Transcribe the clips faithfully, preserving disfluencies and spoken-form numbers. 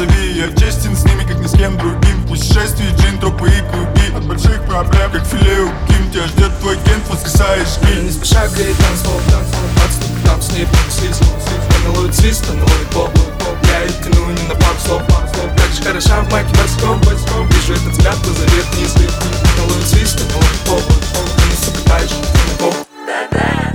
позови. Я честен с ними, как ни с кем другим. Путешествие, джин, тропы и круги. От больших проблем, как филе у Ким. Тебя ждет твой кент, воскресаешь гиль. Не спеша, горит танцпол, танцпол. Отступ, там с ней паксист. Она ловит свист, она ловит поп. Я их тяну не на пару слов. Так же хороша в майке бойском. Вижу этот взгляд, позовет не слив. Она ловит свист, она ловит поп. Ты не сопытаешь, ты не поп. Da da da da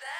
da da